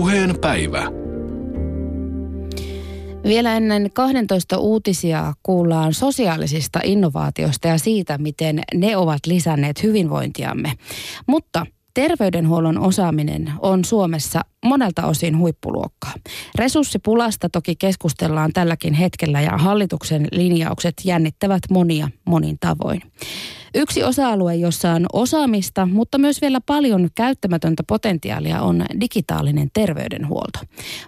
Puheen päivä. Vielä ennen 12 uutisia kuullaan sosiaalisista innovaatioista ja siitä, miten ne ovat lisänneet hyvinvointiamme. Mutta terveydenhuollon osaaminen on Suomessa monelta osin huippuluokkaa. Resurssipulasta toki keskustellaan tälläkin hetkellä ja hallituksen linjaukset jännittävät monia monin tavoin. Yksi osa-alue, jossa on osaamista, mutta myös vielä paljon käyttämätöntä potentiaalia, on digitaalinen terveydenhuolto.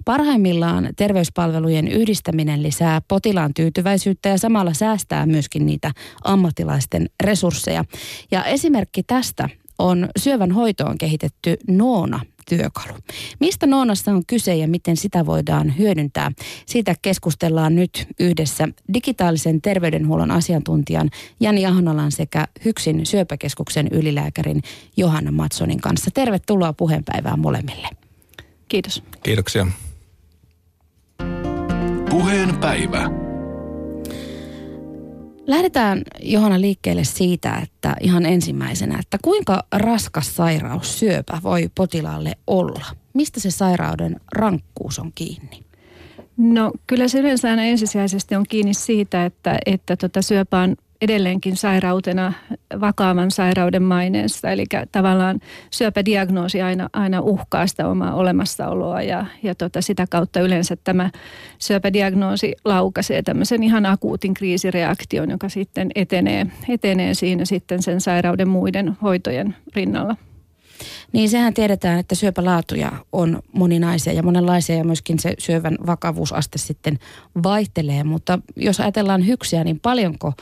Parhaimmillaan terveyspalvelujen yhdistäminen lisää potilaan tyytyväisyyttä ja samalla säästää myöskin niitä ammattilaisten resursseja. Ja esimerkki tästä on syövän hoitoon kehitetty Noona-työkalu. Mistä Noonassa on kyse ja miten sitä voidaan hyödyntää? Siitä keskustellaan nyt yhdessä digitaalisen terveydenhuollon asiantuntijan Jani Ahonalan sekä Hyksin syöpäkeskuksen ylilääkärin Johanna Mattsonin kanssa. Tervetuloa Puheen Päivään molemmille. Kiitos. Kiitoksia. Puheen Päivä. Lähdetään, Johanna, liikkeelle siitä, että ihan ensimmäisenä, että kuinka raskas sairaus syöpä voi potilaalle olla? Mistä se sairauden rankkuus on kiinni? No kyllä se yleensä aina ensisijaisesti on kiinni siitä, että syöpä on edelleenkin sairautena vakavan sairauden maineessa. Eli tavallaan syöpädiagnoosi aina uhkaa sitä omaa olemassaoloa ja sitä kautta yleensä tämä syöpädiagnoosi laukaisee tämmöisen ihan akuutin kriisireaktion, joka sitten etenee siinä sitten sen sairauden muiden hoitojen rinnalla. Niin sehän tiedetään, että syöpälaatuja on moninaisia ja monenlaisia ja myöskin se syövän vakavuusaste sitten vaihtelee, mutta jos ajatellaan Hyksiä, niin paljonko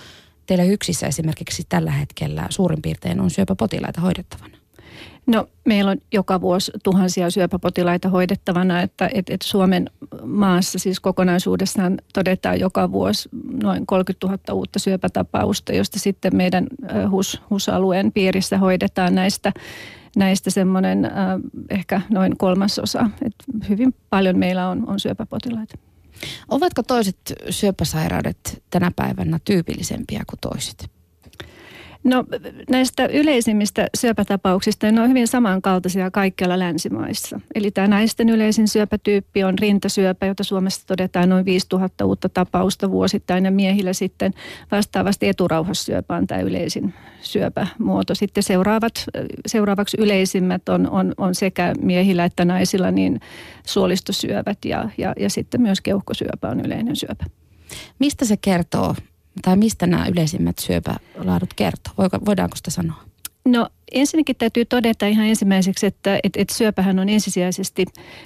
teillä Hyksissä esimerkiksi tällä hetkellä suurin piirtein on syöpäpotilaita hoidettavana? No meillä on joka vuosi tuhansia syöpäpotilaita hoidettavana, että Suomen maassa siis kokonaisuudessaan todetaan joka vuosi noin 30 000 uutta syöpätapausta, josta sitten meidän HUS-alueen piirissä hoidetaan näistä semmoinen ehkä noin kolmasosa. Että hyvin paljon meillä on syöpäpotilaita. Ovatko toiset syöpäsairaudet tänä päivänä tyypillisempiä kuin toiset? No näistä yleisimmistä syöpätapauksista ne on hyvin samankaltaisia kaikkialla länsimaissa. Eli tämä naisten yleisin syöpätyyppi on rintasyöpä, jota Suomessa todetaan noin 5000 uutta tapausta vuosittain. Ja miehillä sitten vastaavasti eturauhassyöpä on tämä yleisin syöpämuoto. Sitten seuraavaksi yleisimmät on sekä miehillä että naisilla niin suolistosyövät ja sitten myös keuhkosyöpä on yleinen syöpä. Mistä se kertoo? Tai mistä nämä yleisimmät syöpälaadut kertoo? Voidaanko sitä sanoa? No ensinnäkin täytyy todeta ihan ensimmäiseksi, että syöpähän on ensisijaisesti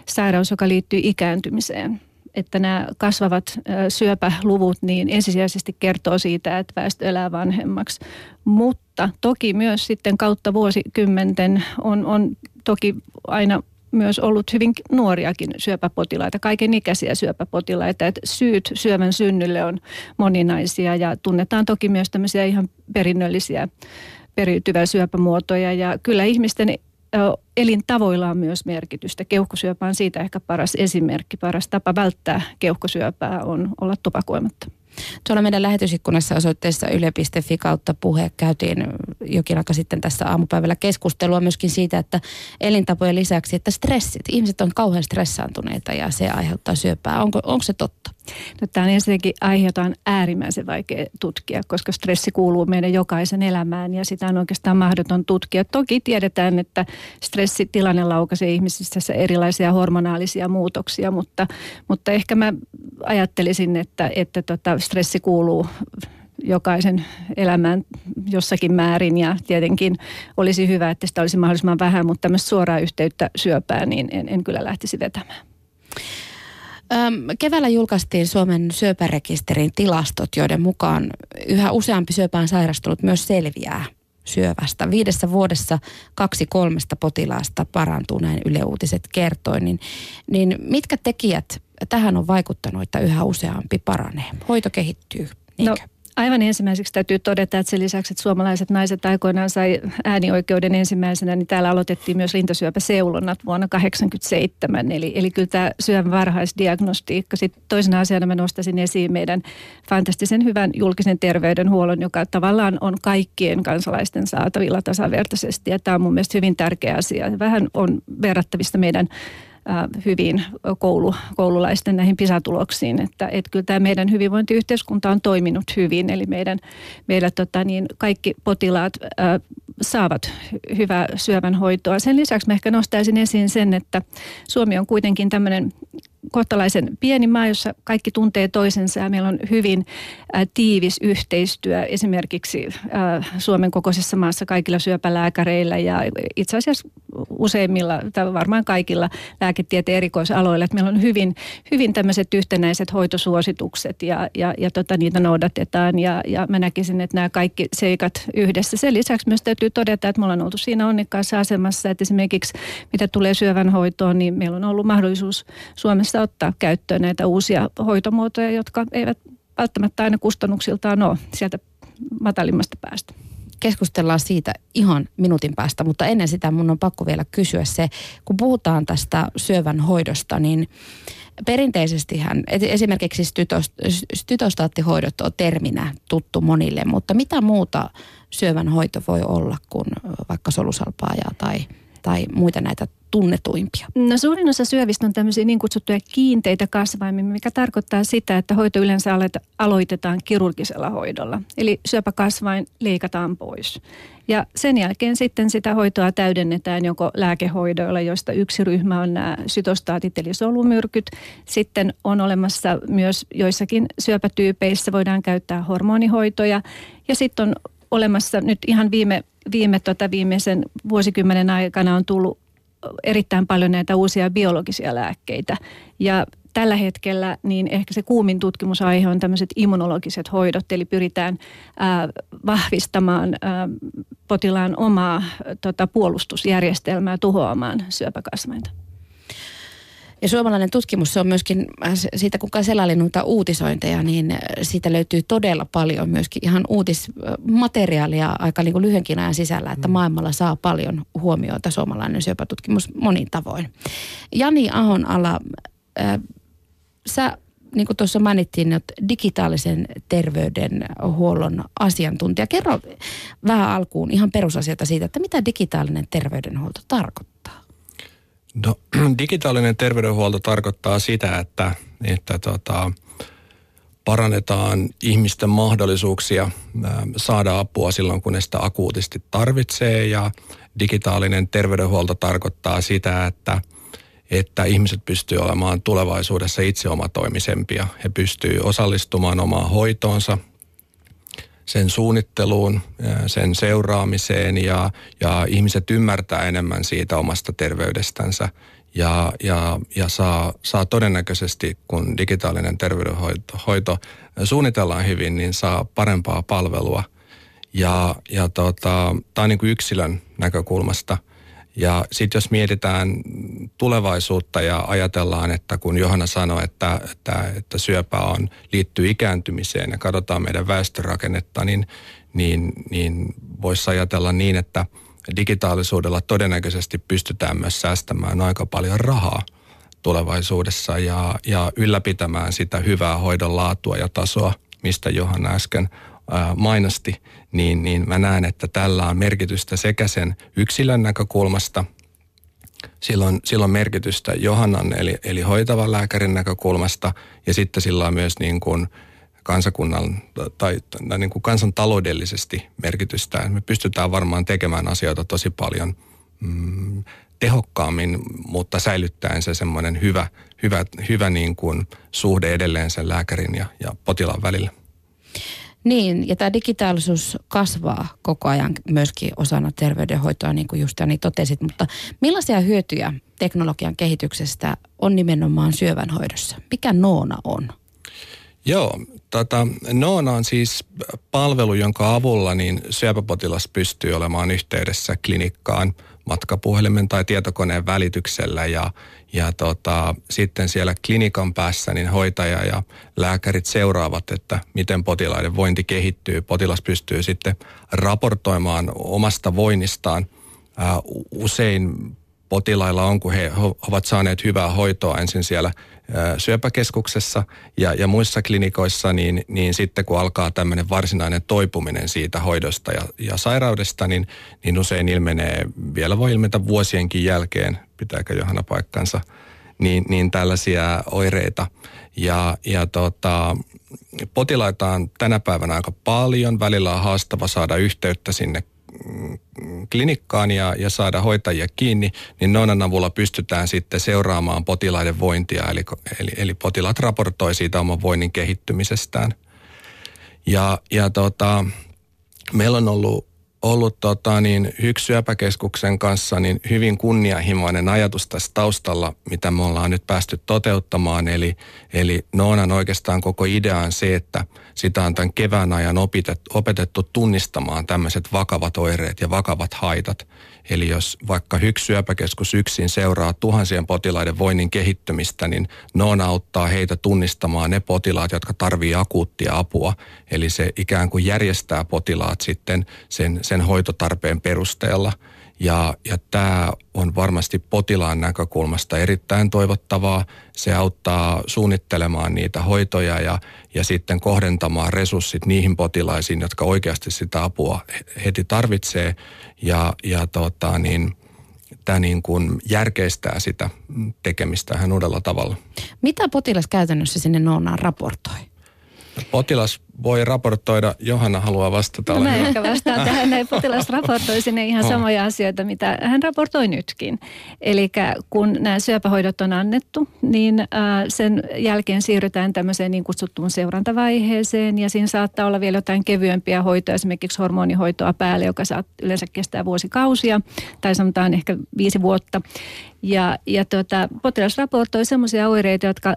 sairaus, joka liittyy ikääntymiseen. Että nämä kasvavat syöpäluvut niin ensisijaisesti kertoo siitä, että väestö elää vanhemmaksi. Mutta toki myös sitten kautta vuosikymmenten on toki aina myös ollut hyvin nuoriakin syöpäpotilaita, kaikenikäisiä syöpäpotilaita. Että syyt syövän synnylle on moninaisia ja tunnetaan toki myös tämmöisiä ihan perinnöllisiä periytyviä syöpämuotoja. Ja kyllä ihmisten elintavoilla on myös merkitystä. Keuhkosyöpä on siitä ehkä paras esimerkki. Paras tapa välttää keuhkosyöpää on olla tupakoimatta. Tuolla meidän lähetysikkunassa osoitteessa yle.fi kautta puhe käytiin jokin aika sitten tässä aamupäivällä keskustelua myöskin siitä, että elintapojen lisäksi, että stressit, ihmiset on kauhean stressaantuneita ja se aiheuttaa syöpää. Onko se totta? No, tämä on ensinnäkin aihe, jota on äärimmäisen vaikea tutkia, koska stressi kuuluu meidän jokaisen elämään ja sitä on oikeastaan mahdoton tutkia. Toki tiedetään, että stressitilanne laukaisee ihmisissä erilaisia hormonaalisia muutoksia, mutta ehkä mä ajattelisin, että stressi kuuluu jokaisen elämään jossakin määrin ja tietenkin olisi hyvä, että sitä olisi mahdollisimman vähän, mutta tämmöistä suoraa yhteyttä syöpään niin en kyllä lähtisi vetämään. Keväällä julkaistiin Suomen syöpärekisterin tilastot, joiden mukaan yhä useampi syöpään sairastunut myös selviää syövästä. 5 vuodessa 2/3 potilaasta parantuu, näin Yle Uutiset kertoi. Niin mitkä tekijät tähän on vaikuttanut, että yhä useampi paranee? Hoito kehittyy, niinkö? No. Aivan ensimmäiseksi täytyy todeta, että sen lisäksi, että suomalaiset naiset aikoinaan sai äänioikeuden ensimmäisenä, niin täällä aloitettiin myös rintasyöpäseulonnat vuonna 1987. Eli kyllä tämä syövän varhaisdiagnostiikka. Sitten toisena asiana mä nostaisin esiin meidän fantastisen hyvän julkisen terveydenhuollon, joka tavallaan on kaikkien kansalaisten saatavilla tasavertaisesti. Ja tämä on mun mielestä hyvin tärkeä asia. Vähän on verrattavissa meidän hyvin koululaisten näihin PISA-tuloksiin. Että kyllä tämä meidän hyvinvointiyhteiskunta on toiminut hyvin, eli meillä kaikki potilaat saavat hyvää syövänhoitoa. Sen lisäksi mä ehkä nostaisin esiin sen, että Suomi on kuitenkin tämmöinen kohtalaisen pieni maa, jossa kaikki tuntee toisensa ja meillä on hyvin tiivis yhteistyö esimerkiksi Suomen kokoisessa maassa kaikilla syöpälääkäreillä ja itse asiassa useimmilla tai varmaan kaikilla lääketieteen erikoisaloilla, että meillä on hyvin tämmöiset yhtenäiset hoitosuositukset ja niitä noudatetaan ja mä näkisin, että nämä kaikki seikat yhdessä. Sen lisäksi myös täytyy todeta, että me ollaan oltu siinä onnekkaassa asemassa, että esimerkiksi mitä tulee syövänhoitoon, niin meillä on ollut mahdollisuus Suomessa ottaa käyttöön näitä uusia hoitomuotoja, jotka eivät välttämättä aina kustannuksiltaan ole sieltä matalimmasta päästä. Keskustellaan siitä ihan minuutin päästä, mutta ennen sitä mun on pakko vielä kysyä se, kun puhutaan tästä syövän hoidosta, niin perinteisestihän esimerkiksi tytostaattihoidot on terminä tuttu monille, mutta mitä muuta syövän hoito voi olla kuin vaikka solusalpaajaa tai muita näitä tunnetuimpia? No suurin osa syövistä on tämmöisiä niin kutsuttuja kiinteitä kasvaimia, mikä tarkoittaa sitä, että hoito yleensä aloitetaan kirurgisella hoidolla. Eli syöpäkasvain leikataan pois. Ja sen jälkeen sitten sitä hoitoa täydennetään joko lääkehoidoilla, joista yksi ryhmä on nämä sytostaatit eli solumyrkyt. Sitten on olemassa myös joissakin syöpätyypeissä voidaan käyttää hormonihoitoja. Ja sitten on olemassa nyt ihan viimeisen vuosikymmenen aikana on tullut erittäin paljon näitä uusia biologisia lääkkeitä. Ja tällä hetkellä niin ehkä se kuumin tutkimusaihe on tämmöiset immunologiset hoidot, eli pyritään vahvistamaan potilaan omaa puolustusjärjestelmää tuhoamaan syöpäkasvainta. Ja suomalainen tutkimus, se on myöskin, siitä kun selailin noita uutisointeja, niin siitä löytyy todella paljon myöskin ihan uutismateriaalia aika niin kuin lyhyenkin ajan sisällä, että maailmalla saa paljon huomiota suomalainen syöpätutkimus monin tavoin. Jani Ahonala, sä niin kuin tuossa mainittiin, että digitaalisen terveydenhuollon asiantuntija. Kerro vähän alkuun ihan perusasioita siitä, että mitä digitaalinen terveydenhuolto tarkoittaa? No, digitaalinen terveydenhuolto tarkoittaa sitä, että parannetaan ihmisten mahdollisuuksia saada apua silloin, kun ne sitä akuutisti tarvitsee. Ja digitaalinen terveydenhuolto tarkoittaa sitä, että ihmiset pystyy olemaan tulevaisuudessa itse omatoimisempia. He pystyy osallistumaan omaan hoitoonsa, sen suunnitteluun, sen seuraamiseen ja ihmiset ymmärtää enemmän siitä omasta terveydestänsä ja saa todennäköisesti, kun digitaalinen terveydenhoito suunnitellaan hyvin, niin saa parempaa palvelua ja tämä on niin kuin yksilön näkökulmasta. Ja sitten jos mietitään tulevaisuutta ja ajatellaan, että kun Johanna sanoi, että syöpä liittyy ikääntymiseen ja katsotaan meidän väestörakennetta, niin voisi ajatella niin, että digitaalisuudella todennäköisesti pystytään myös säästämään aika paljon rahaa tulevaisuudessa ja ylläpitämään sitä hyvää hoidon laatua ja tasoa, mistä Johanna äsken mainosti, niin mä näen, että tällä on merkitystä sekä sen yksilön näkökulmasta, sillä on merkitystä Johannan eli hoitavan lääkärin näkökulmasta ja sitten sillä on myös niin kuin kansakunnan tai niin kuin kansantaloudellisesti merkitystä. Me pystytään varmaan tekemään asioita tosi paljon tehokkaammin, mutta säilyttäen se semmoinen hyvä niin kuin suhde edelleen sen lääkärin ja potilaan välillä. Niin, ja tämä digitaalisuus kasvaa koko ajan myöskin osana terveydenhoitoa, niin kuin just Jani totesit, mutta millaisia hyötyjä teknologian kehityksestä on nimenomaan syövänhoidossa? Mikä Noona on? Joo, Noona on siis palvelu, jonka avulla niin syöpäpotilas pystyy olemaan yhteydessä klinikkaan matkapuhelimen tai tietokoneen välityksellä ja sitten siellä klinikan päässä niin hoitaja ja lääkärit seuraavat, että miten potilaiden vointi kehittyy. Potilas pystyy sitten raportoimaan omasta voinnistaan. Usein potilailla on, kun he ovat saaneet hyvää hoitoa ensin siellä syöpäkeskuksessa ja muissa klinikoissa, niin sitten kun alkaa tämmöinen varsinainen toipuminen siitä hoidosta ja sairaudesta, niin usein ilmenee, vielä voi ilmetä vuosienkin jälkeen, pitääkö Johanna paikkansa, niin tällaisia oireita. Ja potilaita on tänä päivänä aika paljon. Välillä on haastava saada yhteyttä sinne klinikkaan ja saada hoitajia kiinni, niin noiden avulla pystytään sitten seuraamaan potilaiden vointia, eli potilaat raportoi siitä oman voinnin kehittymisestään. Ja meillä on ollut Hyksin syöpäkeskuksen kanssa niin hyvin kunnianhimoinen ajatus tässä taustalla, mitä me ollaan nyt päästy toteuttamaan. Eli Noonan oikeastaan koko idea on se, että sitä on tämän kevään ajan opetettu tunnistamaan tämmöiset vakavat oireet ja vakavat haitat. Eli jos vaikka Hyksin syöpäkeskus yksin seuraa tuhansien potilaiden voinnin kehittymistä, niin Noona auttaa heitä tunnistamaan ne potilaat, jotka tarvitsevat akuuttia apua. Eli se ikään kuin järjestää potilaat sitten sen hoitotarpeen perusteella. Ja tämä on varmasti potilaan näkökulmasta erittäin toivottavaa. Se auttaa suunnittelemaan niitä hoitoja ja sitten kohdentamaan resurssit niihin potilaisiin, jotka oikeasti sitä apua heti tarvitsee. Tämä niin kuin järkeistää sitä tekemistä ihan uudella tavalla. Mitä potilas käytännössä sinne Noonaan raportoi? Potilas voi raportoida. Johanna haluaa vastata. No, mä ehkä vastaan tähän. Potilas raportoi sinne ihan samoja asioita, mitä hän raportoi nytkin. Eli kun nämä syöpähoidot on annettu, niin sen jälkeen siirrytään tämmöiseen niin kutsuttuun seurantavaiheeseen. Ja siinä saattaa olla vielä jotain kevyempiä hoitoja, esimerkiksi hormonihoitoa päälle, joka yleensä kestää vuosikausia tai sanotaan ehkä 5 vuotta. Ja potilas raportoi semmoisia oireita, jotka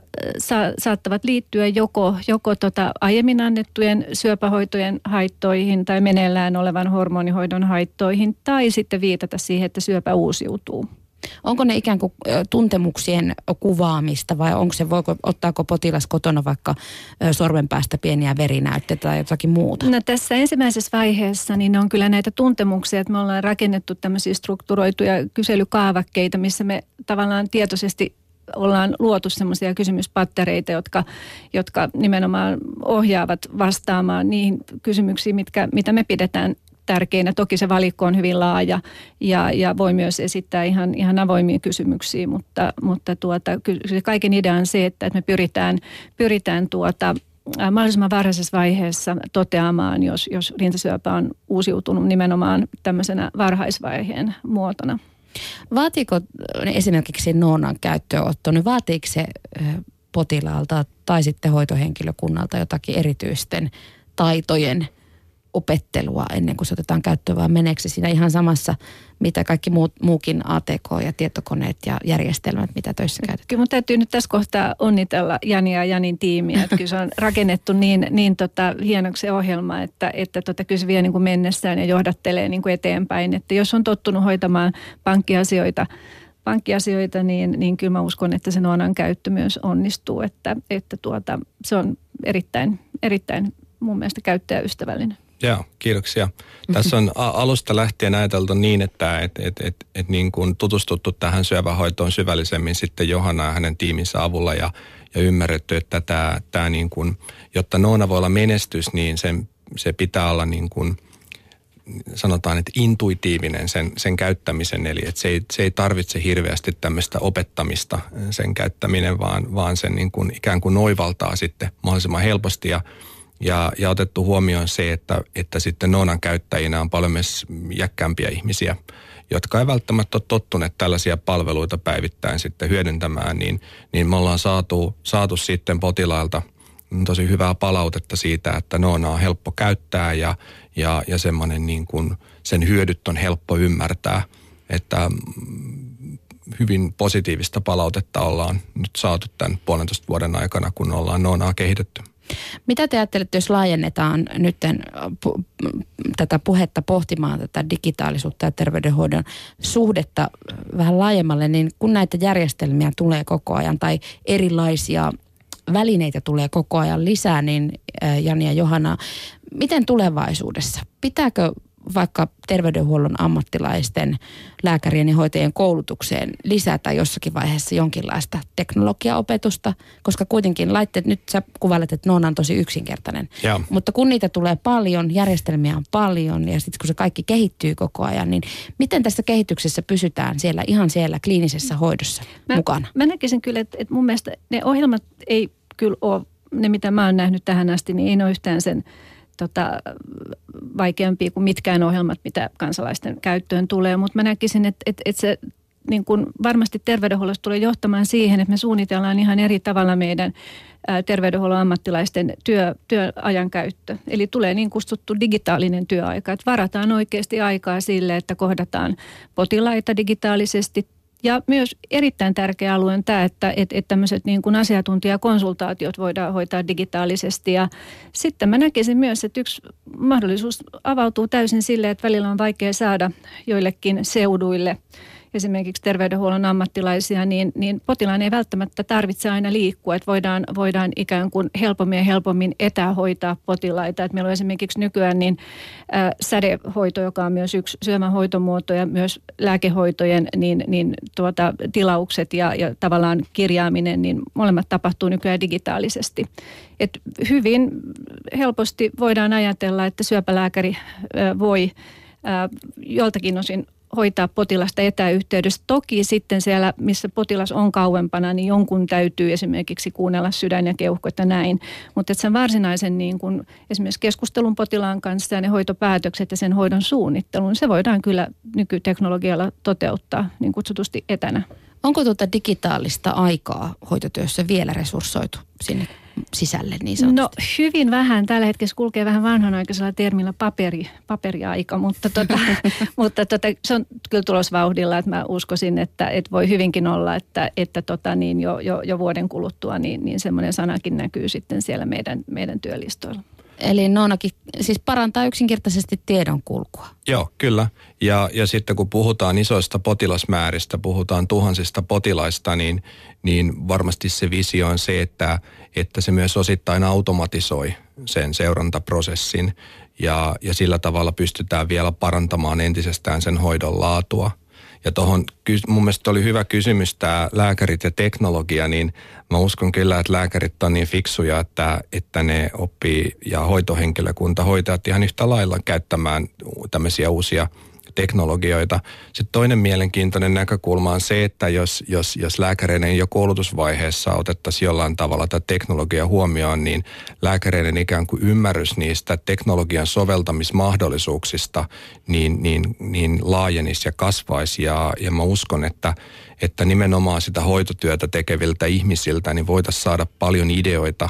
saattavat liittyä joko aiemmin annettujen syöpähoitojen haittoihin tai meneillään olevan hormonihoidon haittoihin tai sitten viitata siihen, että syöpä uusiutuu. Onko ne ikään kuin tuntemuksien kuvaamista vai onko se, ottaako potilas kotona vaikka sormenpäästä pieniä verinäytteitä tai jotakin muuta? No tässä ensimmäisessä vaiheessa niin on kyllä näitä tuntemuksia, että me ollaan rakennettu tämmöisiä strukturoituja kyselykaavakkeita, missä me tavallaan tietoisesti ollaan luotu semmoisia kysymyspattereita, jotka nimenomaan ohjaavat vastaamaan niihin kysymyksiin, mitä me pidetään tärkeinä. Toki se valikko on hyvin laaja ja voi myös esittää ihan avoimia kysymyksiä, mutta kaiken idea on se, että me pyritään mahdollisimman varhaisessa vaiheessa toteamaan, jos rintasyöpä on uusiutunut nimenomaan tämmöisenä varhaisvaiheen muotona. Vaatiiko esimerkiksi Noonan käyttöönotto, niin vaatiiko se potilaalta tai sitten hoitohenkilökunnalta jotakin erityisten taitojen opettelua ennen kuin se otetaan käyttöön, vaan meneeksi siinä ihan samassa, mitä kaikki muukin ATK ja tietokoneet ja järjestelmät, mitä töissä käytetään? Kyllä mun täytyy nyt tässä kohtaa onnitella Jania ja Janin tiimiä, että kyllä se on rakennettu niin hienoksi se ohjelma, että kyllä se vie niin kuin mennessään ja johdattelee niin kuin eteenpäin, että jos on tottunut hoitamaan pankkiasioita, niin kyllä mä uskon, että se Noonan käyttö myös onnistuu, että se on erittäin mun mielestä käyttäjäystävällinen. Joo, kiitoksia. Tässä on alusta lähtien ajateltu niin, että niin kuin tutustuttu tähän syövähoitoon syvällisemmin sitten Johanna ja hänen tiiminsä avulla ja ymmärretty, että tämä niin kuin, jotta Noona voi olla menestys, niin se pitää olla niin kuin sanotaan, että intuitiivinen sen käyttämisen, eli että se ei tarvitse hirveästi tämmöistä opettamista sen käyttäminen, vaan sen niin kuin ikään kuin oivaltaa sitten mahdollisimman helposti ja otettu huomioon se, että sitten Noonan käyttäjinä on paljon myös iäkkäämpiä ihmisiä, jotka ei välttämättä ole tottuneet tällaisia palveluita päivittäin sitten hyödyntämään, niin me ollaan saatu sitten potilailta tosi hyvää palautetta siitä, että Noona on helppo käyttää ja semmoinen niin kuin sen hyödyt on helppo ymmärtää, että hyvin positiivista palautetta ollaan nyt saatu tämän 1,5 vuoden aikana, kun ollaan Noonaa kehitetty. Mitä te ajattelette, jos laajennetaan nyt tätä puhetta pohtimaan tätä digitaalisuutta ja terveydenhoidon suhdetta vähän laajemmalle, niin kun näitä järjestelmiä tulee koko ajan tai erilaisia välineitä tulee koko ajan lisää, niin Jani ja Johanna, miten tulevaisuudessa? Pitääkö vaikka terveydenhuollon ammattilaisten, lääkärien ja hoitajien koulutukseen lisätä jossakin vaiheessa jonkinlaista teknologiaopetusta, koska kuitenkin laitteet, nyt sä kuvailet, että ne on tosi yksinkertainen. Joo. Mutta kun niitä tulee paljon, järjestelmiä on paljon ja sitten kun se kaikki kehittyy koko ajan, niin miten tässä kehityksessä pysytään siellä ihan siellä kliinisessä hoidossa mukana? Mä näkisin kyllä, että mun mielestä ne ohjelmat ei kyllä ole, ne mitä mä oon nähnyt tähän asti, niin ei ne ole yhtään sen vaikeampia kuin mitkään ohjelmat, mitä kansalaisten käyttöön tulee. Mutta mä näkisin, että se niin kun varmasti terveydenhuollossa tulee johtamaan siihen, että me suunnitellaan ihan eri tavalla meidän terveydenhuollon ammattilaisten työajan käyttö. Eli tulee niin kutsuttu digitaalinen työaika, että varataan oikeasti aikaa sille, että kohdataan potilaita digitaalisesti. Ja myös erittäin tärkeä alue on tämä, että tämmöiset niin kuin asiantuntijakonsultaatiot voidaan hoitaa digitaalisesti. Ja sitten mä näkisin myös, että yksi mahdollisuus avautuu täysin sille, että välillä on vaikea saada joillekin seuduille esimerkiksi terveydenhuollon ammattilaisia, niin potilaan ei välttämättä tarvitse aina liikkua, että voidaan ikään kuin helpommin ja helpommin etähoitaa potilaita. Että meillä on esimerkiksi nykyään niin sädehoito, joka on myös yksi syömähoitomuoto ja myös lääkehoitojen tilaukset ja tavallaan kirjaaminen, niin molemmat tapahtuu nykyään digitaalisesti. Et hyvin helposti voidaan ajatella, että syöpälääkäri voi joltakin osin hoitaa potilasta etäyhteydessä. Toki sitten siellä, missä potilas on kauempana, niin jonkun täytyy esimerkiksi kuunnella sydän ja keuhkoita näin. Mutta sen varsinaisen niin kun esimerkiksi keskustelun potilaan kanssa ja ne hoitopäätökset ja sen hoidon suunnittelun, se voidaan kyllä nykyteknologialla toteuttaa niin kutsutusti etänä. Onko tuota digitaalista aikaa hoitotyössä vielä resurssoitu sinne sisälle niin sanotusti? No hyvin vähän. Tällä hetkessä kulkee vähän vanhanaikaisella termillä paperiaika, mutta se on kyllä tulosvauhdilla, että mä uskoisin, että voi hyvinkin olla, että jo vuoden kuluttua niin semmoinen sanakin näkyy sitten siellä meidän työlistoilla. Eli Noonakin siis parantaa yksinkertaisesti tiedonkulkua. Joo, kyllä. Ja sitten kun puhutaan isoista potilasmääristä, puhutaan tuhansista potilaista, niin varmasti se visio on se, että se myös osittain automatisoi sen seurantaprosessin. Ja sillä tavalla pystytään vielä parantamaan entisestään sen hoidon laatua. Ja tuohon, mun mielestä oli hyvä kysymys tämä lääkärit ja teknologia, niin mä uskon kyllä, että lääkärit on niin fiksuja, että ne oppii ja hoitohenkilökunta, hoitajat ihan yhtä lailla käyttämään tämmöisiä uusia teknologioita. Sitten toinen mielenkiintoinen näkökulma on se, että jos lääkäreiden jo koulutusvaiheessa otettaisiin jollain tavalla tätä teknologiaa huomioon, niin lääkäreiden ikään kuin ymmärrys niistä teknologian soveltamismahdollisuuksista niin laajenisi ja kasvaisi. Ja mä uskon, että nimenomaan sitä hoitotyötä tekeviltä ihmisiltä niin voitaisiin saada paljon ideoita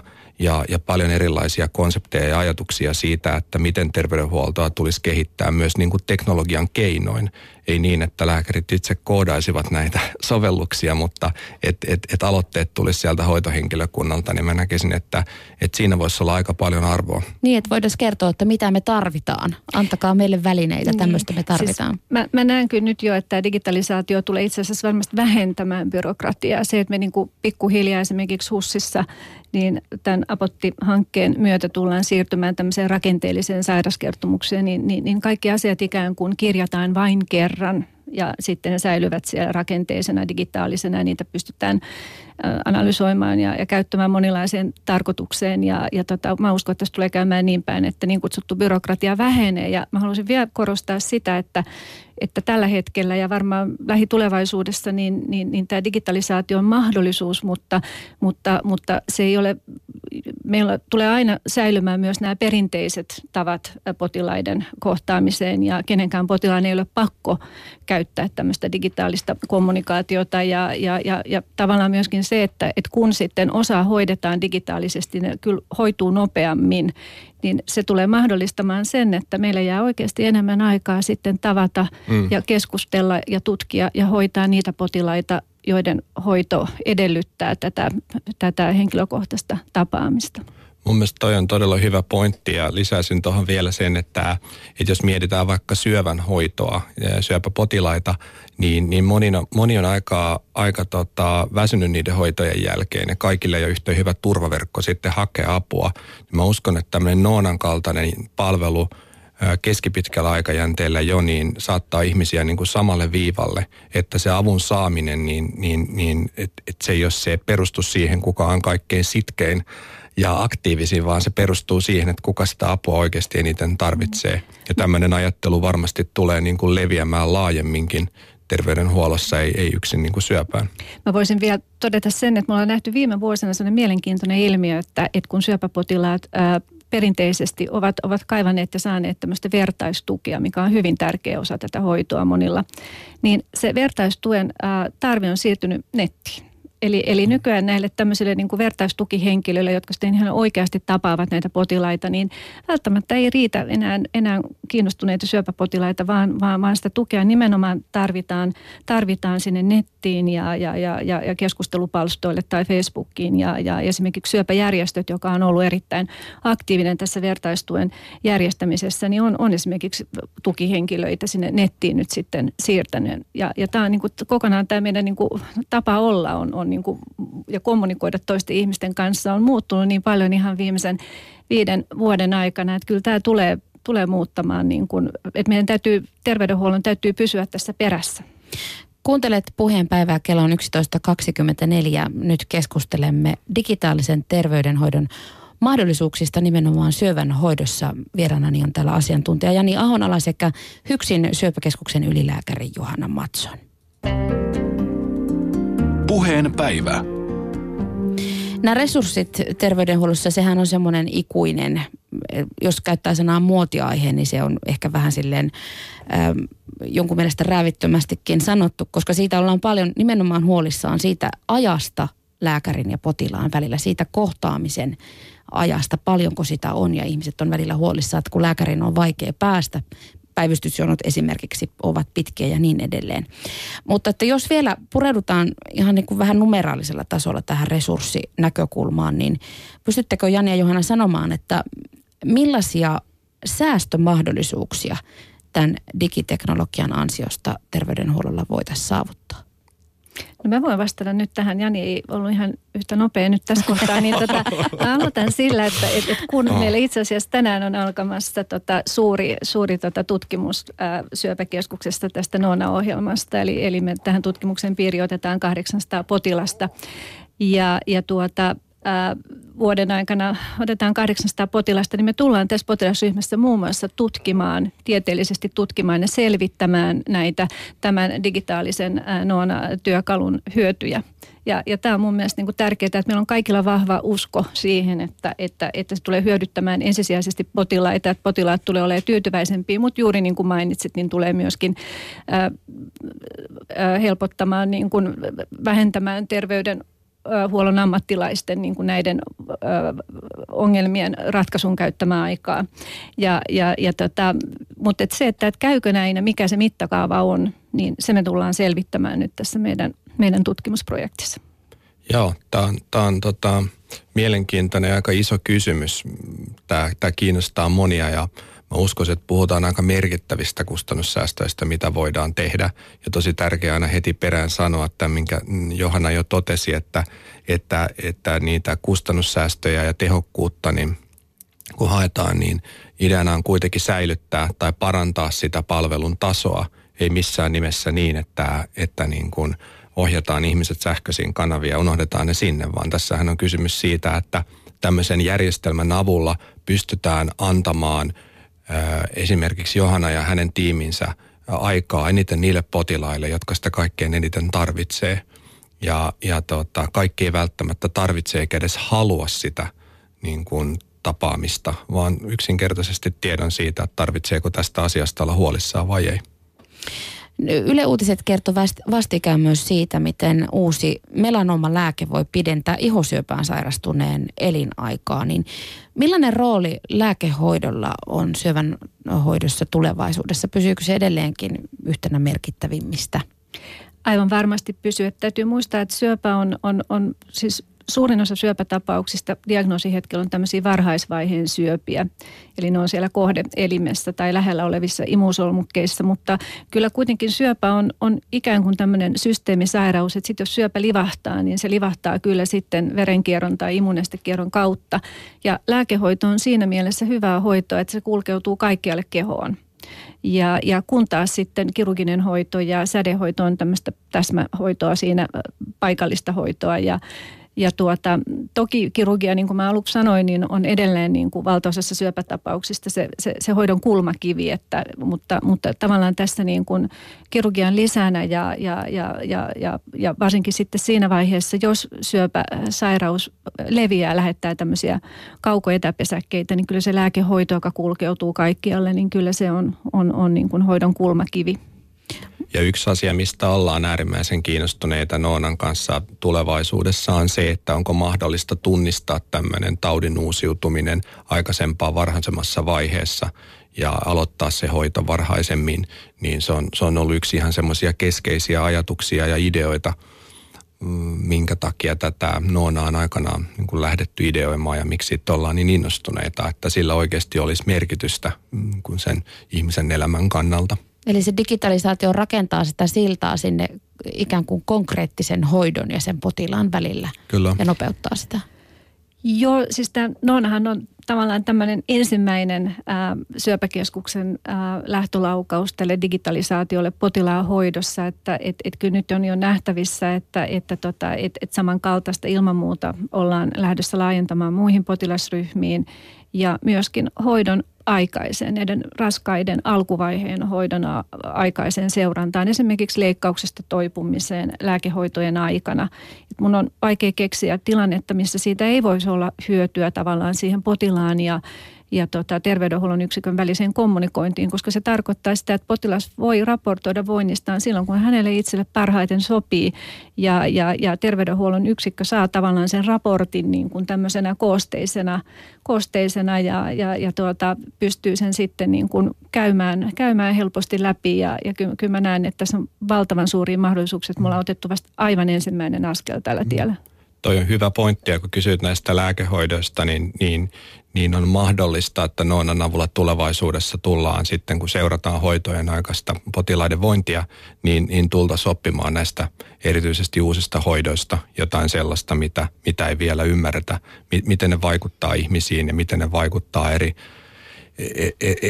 ja paljon erilaisia konsepteja ja ajatuksia siitä, että miten terveydenhuoltoa tulisi kehittää myös niin kuin teknologian keinoin. Ei niin, että lääkärit itse koodaisivat näitä sovelluksia, mutta et aloitteet tulisi sieltä hoitohenkilökunnalta, niin mä näkisin, että siinä voisi olla aika paljon arvoa. Niin, että voitaisiin kertoa, että mitä me tarvitaan. Antakaa meille välineitä, tämmöistä me tarvitaan. Siis mä näen kyllä nyt jo, että digitalisaatio tulee itse asiassa varmasti vähentämään byrokratiaa. Se, että me niin kuin pikkuhiljaa esimerkiksi HUSissa, niin tämän Apotti-hankkeen myötä tullaan siirtymään tämmöiseen rakenteelliseen sairauskertomukseen, niin kaikki asiat ikään kuin kirjataan vain kerran ja sitten ne säilyvät siellä rakenteisena, digitaalisena ja niitä pystytään analysoimaan ja käyttämään monilaiseen tarkoitukseen. Ja mä uskon, että tässä tulee käymään niin päin, että niin kutsuttu byrokratia vähenee. Ja mä haluaisin vielä korostaa sitä, että tällä hetkellä ja varmaan lähitulevaisuudessa niin tämä digitalisaatio on mahdollisuus, mutta se ei ole, meillä tulee aina säilymään myös nämä perinteiset tavat potilaiden kohtaamiseen ja kenenkään potilaan ei ole pakko käyttää tämmöistä digitaalista kommunikaatiota ja tavallaan myöskin se, että kun sitten osa hoidetaan digitaalisesti, ne kyllä hoituu nopeammin, niin se tulee mahdollistamaan sen, että meillä jää oikeasti enemmän aikaa sitten tavata ja keskustella ja tutkia ja hoitaa niitä potilaita, joiden hoito edellyttää tätä henkilökohtaista tapaamista. Mun mielestä toi on todella hyvä pointti ja lisäisin tuohon vielä sen, että jos mietitään vaikka syövän hoitoa, syöpäpotilaita, niin moni on aika väsynyt niiden hoitojen jälkeen ja kaikille ei ole yhtä hyvä turvaverkko sitten hakea apua. Mä uskon, että tämmöinen Noonan kaltainen palvelu keskipitkällä aikajänteellä jo, niin saattaa ihmisiä niin kuin samalle viivalle, että se avun saaminen, niin se ei ole se perustu siihen, kuka on kaikkein sitkein ja aktiivisin, vaan se perustuu siihen, että kuka sitä apua oikeasti eniten tarvitsee. Ja tämmöinen ajattelu varmasti tulee niin kuin leviämään laajemminkin terveydenhuollossa, ei yksin niin kuin syöpään. Mä voisin vielä todeta sen, että me ollaan nähty viime vuosina sellainen mielenkiintoinen ilmiö, että kun syöpäpotilaat perinteisesti ovat kaivaneet ja saaneet tämmöistä vertaistukia, mikä on hyvin tärkeä osa tätä hoitoa monilla, niin se vertaistuen tarve on siirtynyt nettiin. Eli nykyään näille tämmöisille niin kuin vertaistukihenkilöille, jotka sitten ihan oikeasti tapaavat näitä potilaita, niin välttämättä ei riitä enää kiinnostuneita syöpäpotilaita, vaan sitä tukea nimenomaan tarvitaan sinne nettiin ja keskustelupalstoille tai Facebookiin ja esimerkiksi syöpäjärjestöt, joka on ollut erittäin aktiivinen tässä vertaistuen järjestämisessä, niin on esimerkiksi tukihenkilöitä sinne nettiin nyt sitten siirtänyt. Ja tämä on niin kuin kokonaan tämä meidän niin kuin tapa olla on niin kuin, ja kommunikoida toisten ihmisten kanssa on muuttunut niin paljon ihan viimeisen 5 vuoden aikana, että kyllä tämä tulee muuttamaan, niin kuin, että meidän terveydenhuollon täytyy pysyä tässä perässä. Kuuntelet Puheen päivää, kello on 11.24. Nyt keskustelemme digitaalisen terveydenhoidon mahdollisuuksista nimenomaan syövän hoidossa. Vieraanani on täällä asiantuntija Jani Ahonala sekä Hyksin syöpäkeskuksen ylilääkäri Johanna Mattson. Puheen päivä. Nämä resurssit terveydenhuollossa, sehän on semmoinen ikuinen, jos käyttää sanaa muotiaihe, niin se on ehkä vähän silleen jonkun mielestä räävittömästikin sanottu, koska siitä ollaan paljon nimenomaan huolissaan siitä ajasta lääkärin ja potilaan välillä, siitä kohtaamisen ajasta, paljonko sitä on, ja ihmiset on välillä huolissaan, että kun lääkärin on vaikea päästä, päivystysjonot esimerkiksi ovat pitkiä ja niin edelleen. Mutta että jos vielä pureudutaan ihan niin kuin vähän numeraalisella tasolla tähän resurssinäkökulmaan, niin pystyttekö Jani ja Johanna sanomaan, että millaisia säästömahdollisuuksia tämän digiteknologian ansiosta terveydenhuollolla voitaisiin saavuttaa? No mä voin vastata nyt tähän. Jani ei ollut ihan yhtä nopea nyt tässä kohtaa, niin aloitan sillä, että kun meillä itse asiassa tänään on alkamassa suuri tutkimus syöpäkeskuksesta tästä Noona-ohjelmasta, eli me tähän tutkimuksen piiriin otetaan 800 potilasta ja vuoden aikana otetaan 800 potilasta, niin me tullaan tässä potilasryhmässä muun muassa tieteellisesti tutkimaan ja selvittämään näitä tämän digitaalisen Noona-työkalun hyötyjä. Ja tämä on mun mielestä niin kuin tärkeää, että meillä on kaikilla vahva usko siihen, että se tulee hyödyttämään ensisijaisesti potilaita, että potilaat tulee olemaan tyytyväisempiä, mutta juuri niin kuin mainitsit, niin tulee myöskin helpottamaan, niin kuin vähentämään terveydenhuollon ammattilaisten niin kuin näiden ongelmien ratkaisun käyttämää aikaa. Mutta että käykö näin ja mikä se mittakaava on, niin se me tullaan selvittämään nyt tässä meidän tutkimusprojektissa. Joo, tämä on mielenkiintoinen ja aika iso kysymys. Tämä kiinnostaa monia ja mä uskoisin, että puhutaan aika merkittävistä kustannussäästöistä, mitä voidaan tehdä. Ja tosi tärkeää aina heti perään sanoa, että minkä Johanna jo totesi, että niitä kustannussäästöjä ja tehokkuutta, niin kun haetaan, niin ideana on kuitenkin säilyttää tai parantaa sitä palvelun tasoa. Ei missään nimessä niin, että niin kuin ohjataan ihmiset sähköisiin kanaviin ja unohdetaan ne sinne, vaan tässähän on kysymys siitä, että tämmöisen järjestelmän avulla pystytään antamaan esimerkiksi Johanna ja hänen tiiminsä aikaa eniten niille potilaille, jotka sitä kaikkein eniten tarvitsee. Kaikki ei välttämättä tarvitse eikä edes halua sitä niin kuin tapaamista, vaan yksinkertaisesti tiedon siitä, että tarvitseeko tästä asiasta olla huolissaan vai ei. Yle Uutiset kertoi vastikään myös siitä, miten uusi melanoomalääke voi pidentää ihosyöpään sairastuneen elinaikaa. Niin millainen rooli lääkehoidolla on syövän hoidossa tulevaisuudessa? Pysyykö se edelleenkin yhtenä merkittävimmistä? Aivan varmasti pysyy. Täytyy muistaa, että syöpä on siis suurin osa syöpätapauksista diagnoosihetkellä on tämmöisiä varhaisvaiheen syöpiä. Eli ne on siellä kohdeelimessä tai lähellä olevissa imusolmukkeissa, mutta kyllä kuitenkin syöpä on ikään kuin tämmöinen systeemisairaus, että sitten jos syöpä livahtaa, niin se livahtaa kyllä sitten verenkierron tai immunestekierron kautta. Ja lääkehoito on siinä mielessä hyvää hoitoa, että se kulkeutuu kaikkialle kehoon. Ja kun taas sitten kirurginen hoito ja sädehoito on tämmöistä täsmähoitoa siinä, paikallista hoitoa. Ja toki kirurgia, niin kuin mä aluksi sanoin, niin on edelleen niin kuin valtaosassa syöpätapauksista se hoidon kulmakivi. Mutta tavallaan tässä niin kuin kirurgian lisänä ja varsinkin sitten siinä vaiheessa, jos syöpäsairaus leviää ja lähettää tämmöisiä kaukoetäpesäkkeitä, niin kyllä se lääkehoito, joka kulkeutuu kaikkialle, niin kyllä se on niin kuin hoidon kulmakivi. Ja yksi asia, mistä ollaan äärimmäisen kiinnostuneita Noonan kanssa tulevaisuudessa on se, että onko mahdollista tunnistaa tämmöinen taudin uusiutuminen aikaisempaa varhaisemmassa vaiheessa ja aloittaa se hoito varhaisemmin. Niin se on ollut yksi ihan semmoisia keskeisiä ajatuksia ja ideoita, minkä takia tätä Noonaan aikanaan niin kuin lähdetty ideoimaan ja miksi siitä ollaan niin innostuneita, että sillä oikeasti olisi merkitystä niin kuin sen ihmisen elämän kannalta. Eli se digitalisaatio rakentaa sitä siltaa sinne ikään kuin konkreettisen hoidon ja sen potilaan välillä. Kyllä. Ja nopeuttaa sitä. Joo, siis tämä Noonahan on tavallaan tämmöinen ensimmäinen syöpäkeskuksen lähtölaukaus tälle digitalisaatiolle potilaan hoidossa, että kyllä nyt on jo nähtävissä, että samankaltaista ilman muuta ollaan lähdössä laajentamaan muihin potilasryhmiin ja myöskin hoidon aikaiseen, näiden raskaiden alkuvaiheen hoidon aikaiseen seurantaan, esimerkiksi leikkauksesta toipumiseen lääkehoitojen aikana. Et mun on vaikea keksiä tilannetta, missä siitä ei voisi olla hyötyä tavallaan siihen potilaan ja terveydenhuollon yksikön väliseen kommunikointiin, koska se tarkoittaa sitä, että potilas voi raportoida voinnistaan silloin, kun hänelle itselle parhaiten sopii. Ja terveydenhuollon yksikkö saa tavallaan sen raportin niin kuin tämmöisenä koosteisena ja pystyy sen sitten niin kuin käymään helposti läpi. Ja kyllä mä näen, että tässä on valtavan suuria mahdollisuuksia, että me ollaan otettu vasta aivan ensimmäinen askel tällä tiellä. Toi on hyvä pointti, ja kun kysyt näistä lääkehoidoista, niin on mahdollista, että Noonan avulla tulevaisuudessa tullaan sitten, kun seurataan hoitojen aikaista potilaiden vointia, niin tulta soppimaan näistä erityisesti uusista hoidoista jotain sellaista, mitä ei vielä ymmärretä, miten ne vaikuttaa ihmisiin ja miten ne vaikuttaa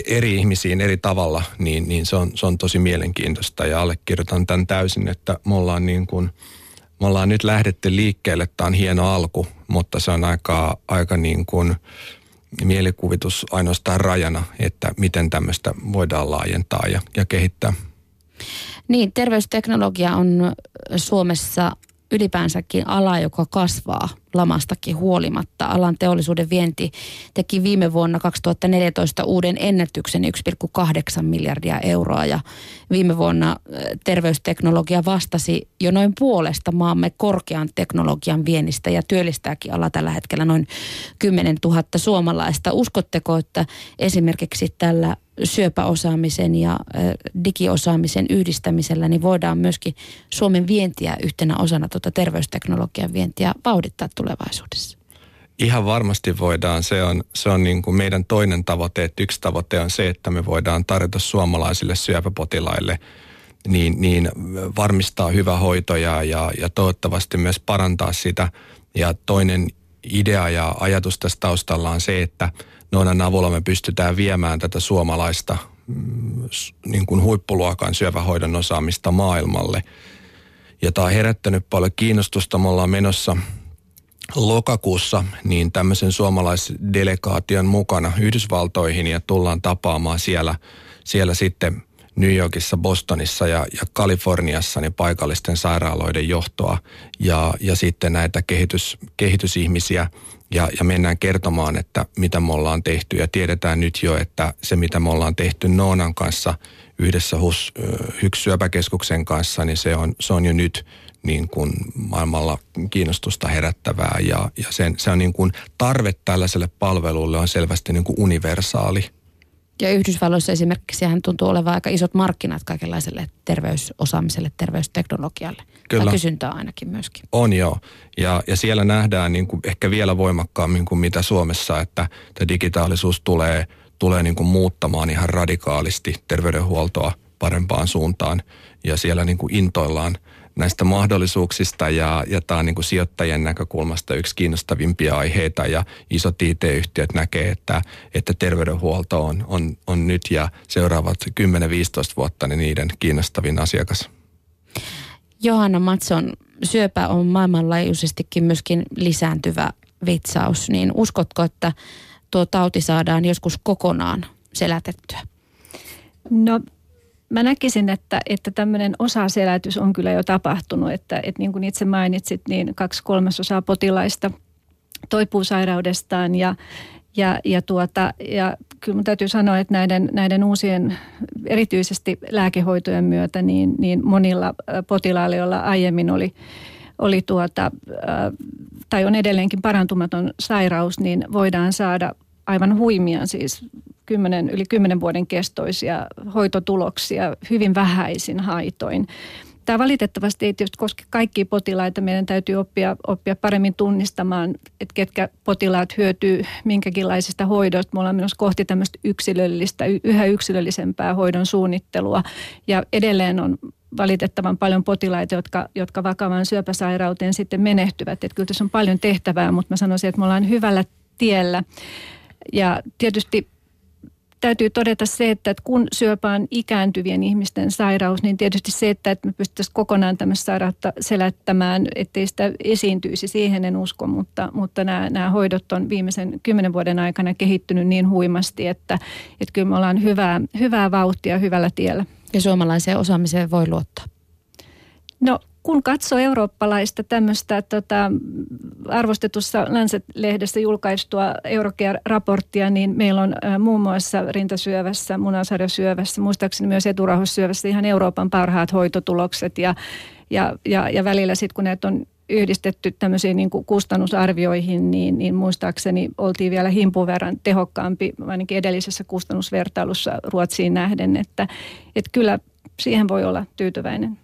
eri ihmisiin eri tavalla, niin se on tosi mielenkiintoista ja allekirjoitan tämän täysin, että me ollaan niin kuin me ollaan nyt lähdetty liikkeelle, tämä on hieno alku, mutta se on aika niin kuin mielikuvitus ainoastaan rajana, että miten tämmöistä voidaan laajentaa ja kehittää. Niin, terveysteknologia on Suomessa ylipäänsäkin ala, joka kasvaa lamastakin huolimatta. Alan teollisuuden vienti teki viime vuonna 2014 uuden ennätyksen 1,8 miljardia euroa ja viime vuonna terveysteknologia vastasi jo noin puolesta maamme korkean teknologian viennistä ja työllistääkin ala tällä hetkellä noin 10 000 suomalaista. Uskotteko, että esimerkiksi tällä syöpäosaamisen ja digiosaamisen yhdistämisellä niin voidaan myöskin Suomen vientiä yhtenä osana tuota terveysteknologian vientiä vauhdittaa tulevaisuudessa? Ihan varmasti voidaan. Se on niin kuin meidän toinen tavoite. Että yksi tavoite on se, että me voidaan tarjota suomalaisille syöpäpotilaille niin varmistaa hyvä hoito ja toivottavasti myös parantaa sitä. Ja toinen idea ja ajatus tässä taustalla on se, että Noonan avulla me pystytään viemään tätä suomalaista niin kuin huippuluokan syövähoidon osaamista maailmalle. Ja tämä on herättänyt paljon kiinnostusta. Me ollaan menossa lokakuussa niin tämmöisen suomalaisdelegaation mukana Yhdysvaltoihin ja tullaan tapaamaan siellä sitten New Yorkissa, Bostonissa ja Kaliforniassa niin paikallisten sairaaloiden johtoa ja sitten näitä kehitysihmisiä. Ja mennään kertomaan, että mitä me ollaan tehty ja tiedetään nyt jo, että se mitä me ollaan tehty Noonan kanssa yhdessä Hyksin syöpäkeskuksen kanssa, niin se on jo nyt niin kuin maailmalla kiinnostusta herättävää ja se on niin kuin tarve tällaiselle palvelulle on selvästi niin kuin universaali. Ja Yhdysvalloissa esimerkiksi hän tuntuu olevan aika isot markkinat kaikenlaiselle terveysosaamiselle, terveysteknologialle. Kyllä. Tai kysyntää ainakin myöskin. On joo. Ja siellä nähdään niin kuin ehkä vielä voimakkaammin kuin mitä Suomessa, että digitaalisuus tulee niin kuin muuttamaan ihan radikaalisti terveydenhuoltoa parempaan suuntaan. Ja siellä niin kuin intoillaan näistä mahdollisuuksista ja tämä on niin kuin sijoittajien näkökulmasta yksi kiinnostavimpia aiheita ja isot IT-yhtiöt näkee, että terveydenhuolto on nyt ja seuraavat 10-15 vuotta niin niiden kiinnostavin asiakas. Johanna Mattson, syöpä on maailmanlaajuisestikin myöskin lisääntyvä vitsaus, niin uskotko, että tuo tauti saadaan joskus kokonaan selätettyä? No mä näkisin, että tämmöinen osaselätys on kyllä jo tapahtunut, että niin kuin itse mainitsit, niin 2/3 potilaista toipuu sairaudestaan ja kyllä mun täytyy sanoa, että näiden uusien erityisesti lääkehoitojen myötä niin monilla potilailla, joilla aiemmin oli tai on edelleenkin parantumaton sairaus, niin voidaan saada aivan huimia siis yli 10 vuoden kestoisia hoitotuloksia hyvin vähäisin haitoin. Tämä valitettavasti ei tietysti koske kaikkia potilaita. Meidän täytyy oppia paremmin tunnistamaan, että ketkä potilaat hyötyy minkäkinlaisista hoidoista. Me ollaan menossa kohti tämmöistä yksilöllistä, yhä yksilöllisempää hoidon suunnittelua ja edelleen on valitettavan paljon potilaita, jotka vakavaan syöpäsairauteen sitten menehtyvät. Että kyllä tässä on paljon tehtävää, mutta mä sanoisin, että me ollaan hyvällä tiellä. Ja tietysti täytyy todeta se, että kun syöpä on ikääntyvien ihmisten sairaus, niin tietysti se, että me pystyttäisiin kokonaan tämmöistä sairautta selättämään, ettei sitä esiintyisi, siihen en usko, mutta nämä hoidot on viimeisen 10 vuoden aikana kehittynyt niin huimasti, että kyllä me ollaan hyvää vauhtia hyvällä tiellä. Ja suomalaiseen osaamiseen voi luottaa? No kun katsoo eurooppalaista tämmöistä arvostetussa Lancet-lehdessä julkaistua Eurocare-raporttia, niin meillä on muun muassa rintasyövässä, munasarjasyövässä, muistaakseni myös eturauhassyövässä ihan Euroopan parhaat hoitotulokset ja välillä sitten kun näitä on yhdistetty tämmöisiin niin kuin kustannusarvioihin, niin muistaakseni oltiin vielä himpun verran tehokkaampi ainakin edellisessä kustannusvertailussa Ruotsiin nähden, että kyllä siihen voi olla tyytyväinen.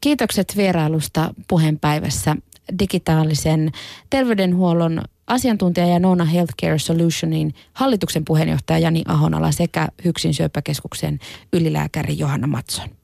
Kiitokset vierailusta Puheen päivässä digitaalisen terveydenhuollon asiantuntija ja Nona Healthcare Solutionin hallituksen puheenjohtaja Jani Ahonala sekä Hyksin syöpäkeskuksen ylilääkäri Johanna Mattson.